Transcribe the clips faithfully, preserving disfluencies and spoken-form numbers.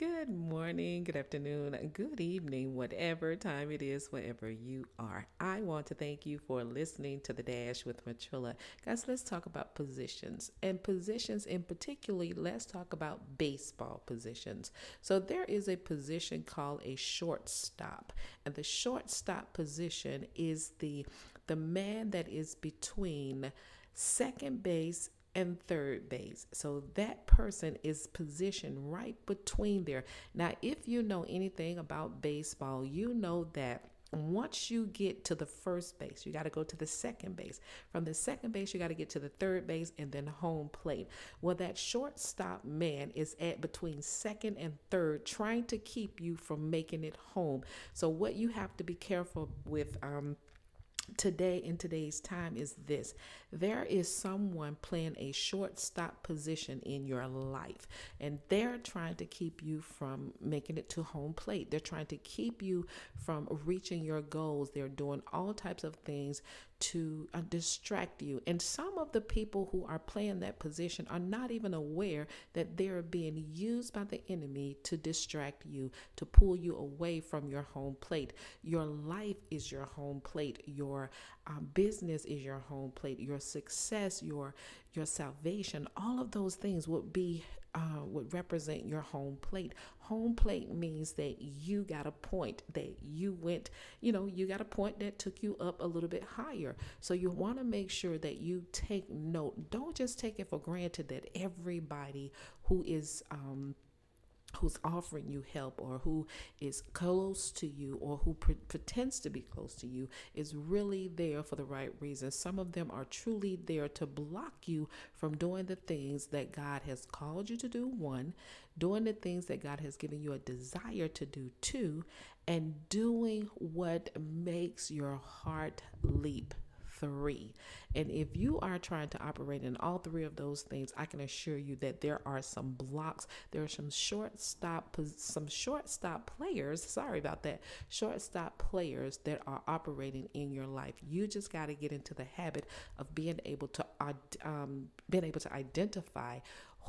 Good morning, good afternoon, good evening, whatever time it is, wherever you are. I want to thank you for listening to The Dash with Matrilla. Guys, let's talk about positions, and positions in particularly, let's talk about baseball positions. So there is a position called a shortstop, and the shortstop position is the, the man that is between second base and third base. So that person is positioned right between there. Now, if you know anything about baseball, you know that once you get to the first base, you got to go to the second base. From the second base, you got to get to the third base and then home plate. Well, that shortstop man is at between second and third, trying to keep you from making it home. So what you have to be careful with, um, today in today's time is this: there is someone playing a shortstop position in your life, and they're trying to keep you from making it to home plate. They're trying to keep you from reaching your goals. They're doing all types of things to uh, distract you. And some of the people who are playing that position are not even aware that they're being used by the enemy to distract you, to pull you away from your home plate. Your life is your home plate. Your um, business is your home plate. Your success, your your salvation, all of those things would be Uh, would represent your home plate. Home plate means that you got a point that you went, you know, you got a point that took you up a little bit higher. So you want to make sure that you take note. Don't just take it for granted that everybody who is, um, who's offering you help or who is close to you or who pre- pretends to be close to you is really there for the right reason. Some of them are truly there to block you from doing the things that God has called you to do, one, doing the things that God has given you a desire to do, two, and doing what makes your heart leap, three. And if you are trying to operate in all three of those things, I can assure you that there are some blocks. There are some shortstop, some shortstop players. Sorry about that. Shortstop players that are operating in your life. You just got to get into the habit of being able to, um, being able to identify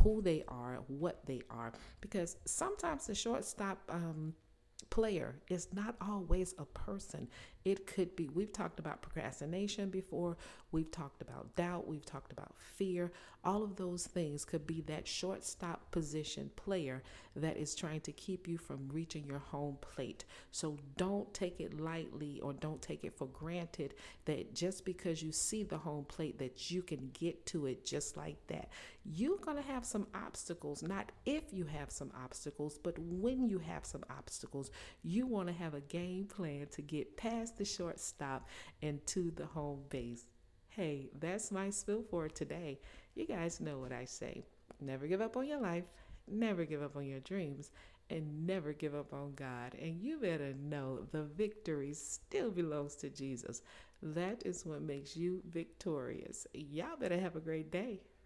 who they are, what they are, because sometimes the shortstop, um, player is not always a person. It could be, we've talked about procrastination before, we've talked about doubt, we've talked about fear. All of those things could be that shortstop position player that is trying to keep you from reaching your home plate. So don't take it lightly or don't take it for granted that just because you see the home plate that you can get to it just like that. You're going to have some obstacles, not if you have some obstacles, but when you have some obstacles. You want to have a game plan to get past the shortstop and to the home base. Hey, that's my spiel for today. You guys know what I say. Never give up on your life, never give up on your dreams, and never give up on God. And you better know the victory still belongs to Jesus. That is what makes you victorious. Y'all better have a great day.